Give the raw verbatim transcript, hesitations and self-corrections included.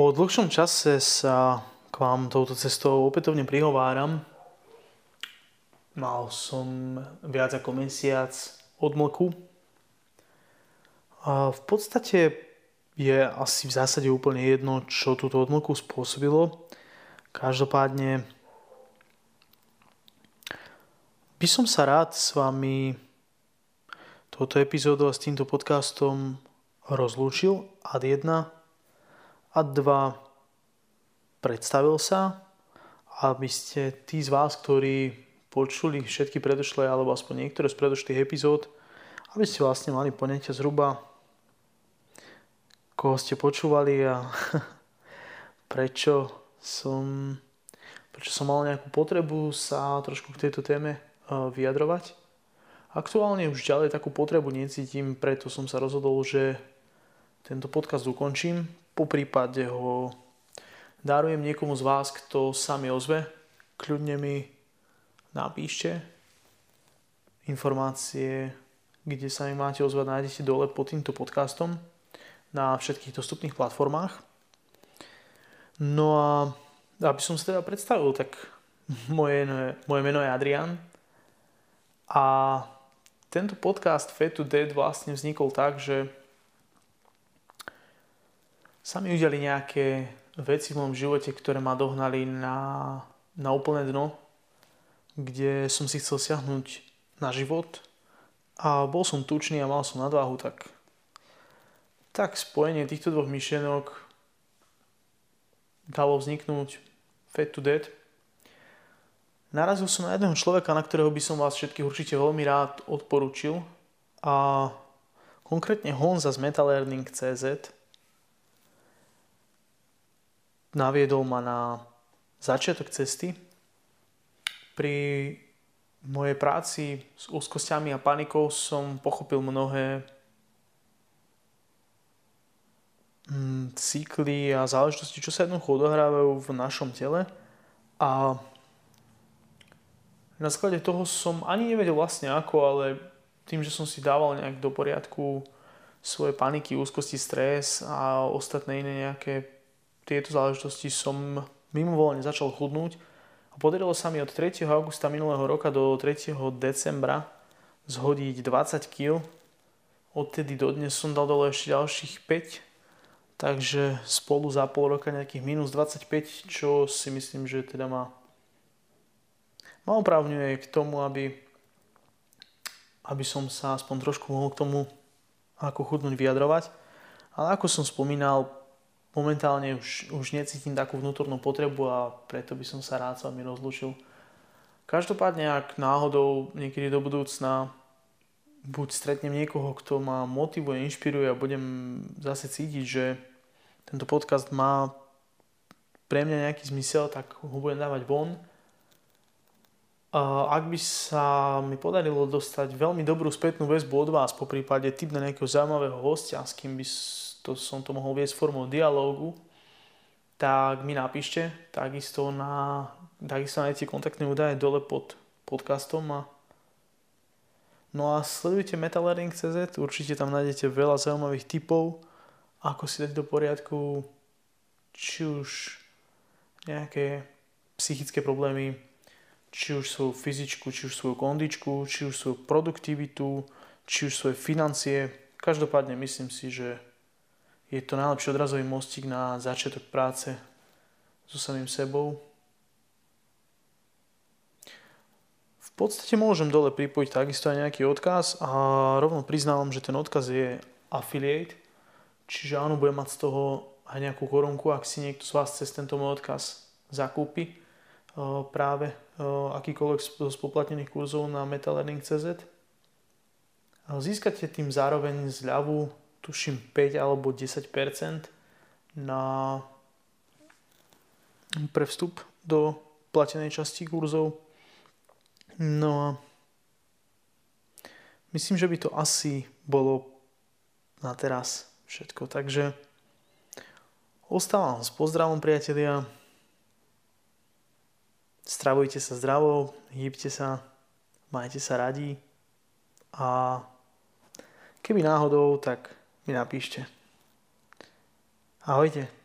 Po dlhšom čase sa k vám touto cestou opätovne prihováram. Mal som viac ako mesiac odmlku. A v podstate je asi v zásade úplne jedno, čo túto odmlku spôsobilo. Každopádne by som sa rád s vami touto epizódou a s týmto podcastom rozlúčil ad jedna. A dva, predstavil sa, aby ste tí z vás, ktorí počuli všetky predošlé alebo aspoň niektoré z predošlých epizód, aby ste vlastne mali ponieťa zhruba, koho ste počúvali a prečo som, prečo som mal nejakú potrebu sa trošku k tejto téme vyjadrovať. Aktuálne už ďalej takú potrebu necítim, preto som sa rozhodol, že tento podcast ukončím. Po prípade ho darujem niekomu z vás, kto sa mi ozve. Kľudne mi napíšte informácie, kde sa mi máte ozvať, nájdete dole pod týmto podcastom na všetkých dostupných platformách. No a aby som sa teda predstavil, tak moje, moje meno je Adrian a tento podcast F two D vlastne vznikol tak, že sami udiali nejaké veci v mojom živote, ktoré ma dohnali na, na úplné dno, kde som si chcel siahnuť na život a bol som tučný a mal som nadváhu, tak, tak spojenie týchto dvoch myšlienok dalo vzniknúť Fat to Dead. Narazil som na jedného človeka, na ktorého by som vás všetkých určite veľmi rád odporučil, a konkrétne Honza z MetaLearning dot c z naviedol ma na začiatok cesty. Pri mojej práci s úzkosťami a panikou som pochopil mnohé cykly a záležitosti, čo sa jednoducho odohrávajú v našom tele. A na základe toho som ani nevedel vlastne ako, ale tým, že som si dával nejak do poriadku svoje paniky, úzkosti, stres a ostatné iné nejaké tieto záležitosti, som mimovoľne začal chudnúť a podarilo sa mi od tretieho augusta minulého roka do tretieho decembra zhodiť dvadsať kíl. Odtedy do dnes som dal dole ešte ďalších päť, takže spolu za pol roka nejakých mínus dvadsaťpäť, čo si myslím, že teda ma, ma oprávňuje k tomu, aby, aby som sa aspoň trošku mohol k tomu, ako chudnúť, vyjadrovať. Ale ako som spomínal, momentálne už, už necítim takú vnútornú potrebu a preto by som sa rád s vami rozlúčil. Každopádne, ak náhodou niekedy do budúcna buď stretnem niekoho, kto ma motivuje, inšpiruje a budem zase cítiť, že tento podcast má pre mňa nejaký zmysel, tak ho budem dávať von. Ak by sa mi podarilo dostať veľmi dobrú spätnú väzbu od vás, poprípade tip na nejakého zaujímavého hostia, s kým by to som to mohol viesť formou dialógu, tak mi napíšte, takisto na, takisto nájdete kontaktné údaje dole pod podcastom. A no a sledujte MetaLearning dot c z, určite tam nájdete veľa zaujímavých tipov, ako si dať do poriadku či už nejaké psychické problémy, či už svoju fyzičku, či už svoju kondičku, či už svoju produktivitu, či už svoje financie. Každopádne myslím si, že je to najlepší odrazový mostík na začiatok práce so samým sebou. V podstate môžem dole pripojiť takisto aj nejaký odkaz a rovno priznávam, že ten odkaz je affiliate, čiže áno, budem mať z toho aj nejakú korunku, ak si niekto z vás cez tento môj odkaz zakúpi práve akýkoľvek z poplatnených kurzov na MetaLearning dot c z. Získate tým zároveň zľavu, tuším päť alebo desať percent na pre vstup do platenej časti kurzov. No a myslím, že by to asi bolo na teraz všetko. Takže ostávam s pozdravom, priatelia. Stravujte sa zdravo, hýbte sa, majte sa radi a keby náhodou, tak mi napíšte. Ahojte.